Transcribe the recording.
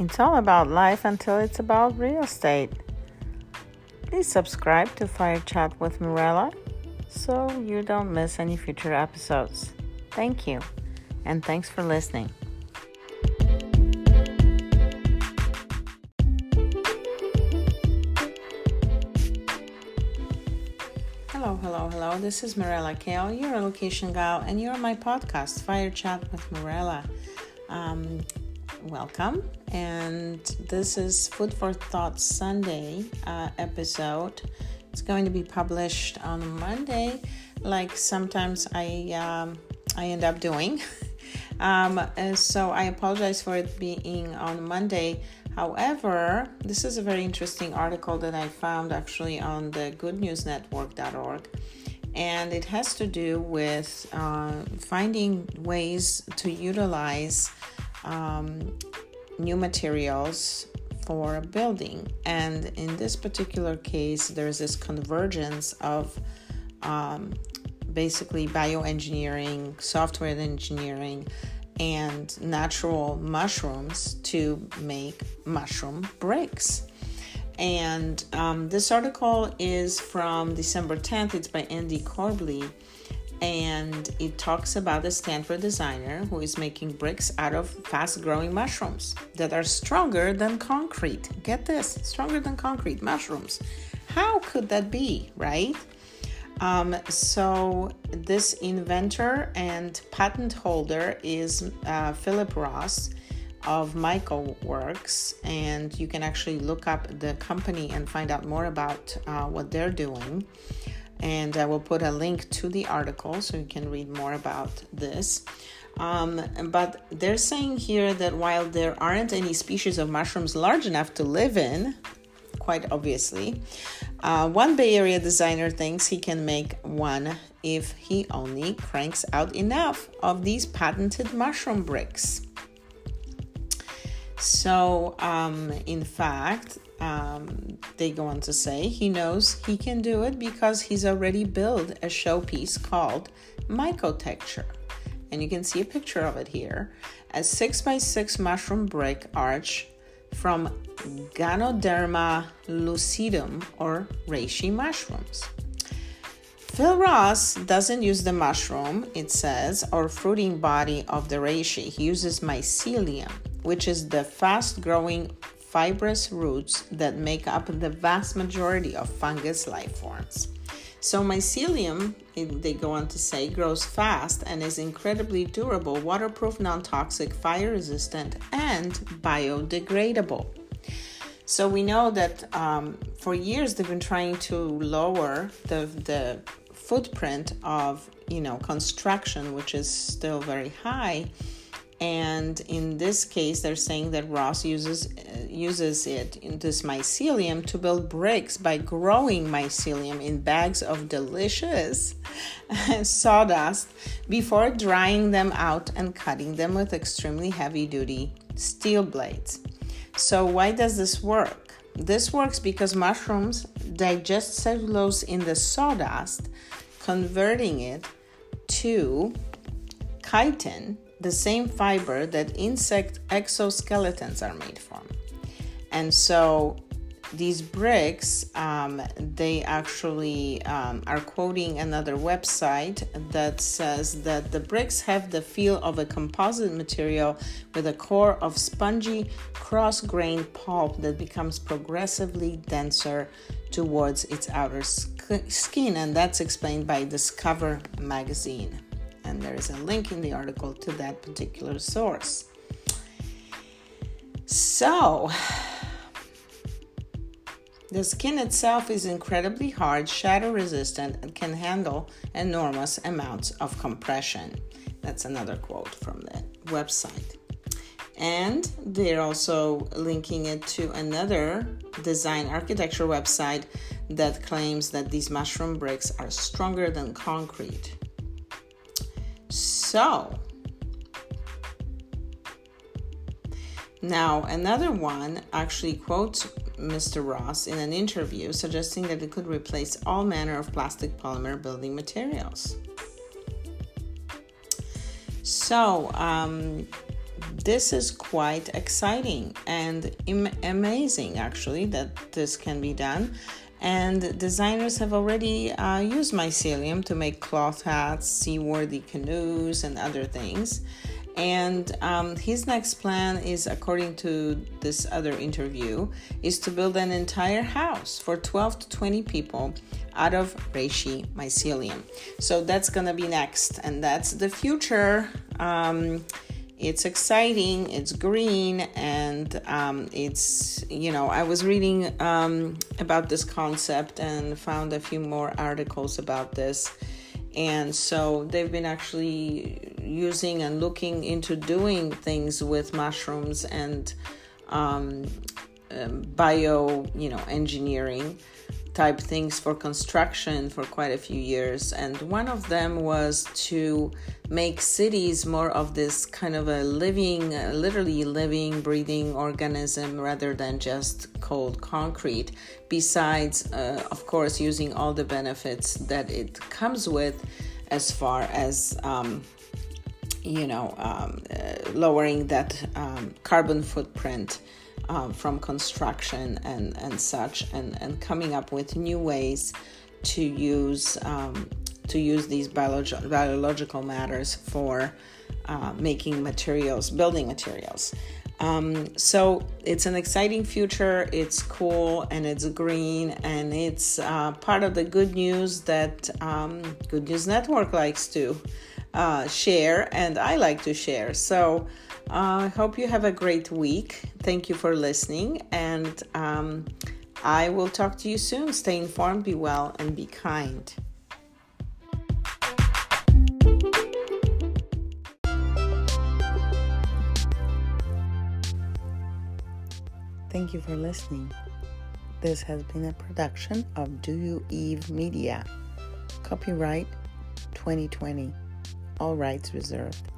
It's all about life until it's about real estate. Please subscribe to Fire Chat with Mirella so you don't miss any future episodes. Thank you, and thanks for listening. Hello. This is Mirella Kale, your location gal, and you're my podcast, Fire Chat with Mirella. Welcome, and this is Food for Thought Sunday episode. It's going to be published on Monday, like sometimes I end up doing. So I apologize for it being on Monday. However, this is a very interesting article that I found actually on the GoodNewsNetwork.org, and it has to do with finding ways to utilize new materials for a building. And in this particular case, there's this convergence of basically bioengineering, software engineering, and natural mushrooms to make mushroom bricks. And this article is from December 10th. It's by Andy Corbley, and it talks about a Stanford designer who is making bricks out of fast-growing mushrooms that are stronger than concrete. Get this, stronger than concrete mushrooms. How could that be, right? So this inventor and patent holder is Philip Ross of MycoWorks, and you can actually look up the company and find out more about what they're doing. And I will put a link to the article so you can read more about this. But they're saying here that while there aren't any species of mushrooms large enough to live in, quite obviously, one Bay Area designer thinks he can make one if he only cranks out enough of these patented mushroom bricks. So, in fact, they go on to say he knows he can do it because he's already built a showpiece called Mycotecture. And you can see a picture of it here. A 6x6 mushroom brick arch from Ganoderma lucidum, or reishi mushrooms. Phil Ross doesn't use the mushroom, it says, or fruiting body of the reishi. He uses mycelium, which is the fast-growing fibrous roots that make up the vast majority of fungus life forms. So mycelium, they go on to say, grows fast and is incredibly durable, waterproof, non-toxic, fire-resistant, and biodegradable. So we know that for years they've been trying to lower the footprint of, construction, which is still very high. And in this case, they're saying that Ross uses it, in this mycelium, to build bricks by growing mycelium in bags of delicious sawdust before drying them out and cutting them with extremely heavy-duty steel blades. So why does this work? This works because mushrooms digest cellulose in the sawdust, converting it to chitin, the same fiber that insect exoskeletons are made from. And so these bricks, they actually are quoting another website that says that the bricks have the feel of a composite material with a core of spongy cross-grained pulp that becomes progressively denser towards its outer skin. And that's explained by Discover magazine. And there is a link in the article to that particular source. So, the skin itself is incredibly hard, shatter resistant, and can handle enormous amounts of compression. That's another quote from the website. And they're also linking it to another design architecture website that claims that these mushroom bricks are stronger than concrete. So, now another one actually quotes Mr. Ross in an interview, suggesting that it could replace all manner of plastic polymer building materials. So, this is quite exciting and amazing, actually, that this can be done. And designers have already used mycelium to make cloth hats, seaworthy canoes, and other things. And his next plan is, according to this other interview, is to build an entire house for 12 to 20 people out of reishi mycelium. So that's going to be next. And that's the future. It's exciting, it's green, and it's, you know, I was reading about this concept and found a few more articles about this. And so they've been actually using and looking into doing things with mushrooms and bio, you know, engineering type things for construction for quite a few years. And one of them was to make cities more of this kind of a living, literally living, breathing organism rather than just cold concrete. Besides, of course, using all the benefits that it comes with as far as, lowering that carbon footprint from construction and such, and coming up with new ways to use these biological matters for making materials, building materials. So it's an exciting future. It's cool and it's green, and it's part of the good news that Good News Network likes to share, and I like to share. So I hope you have a great week. Thank you for listening, and I will talk to you soon. Stay informed, be well, and be kind. Thank you for listening. This has been a production of Do You Eve Media. Copyright 2020. All rights reserved.